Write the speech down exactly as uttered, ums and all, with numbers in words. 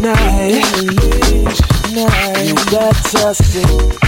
night, night. You got tested.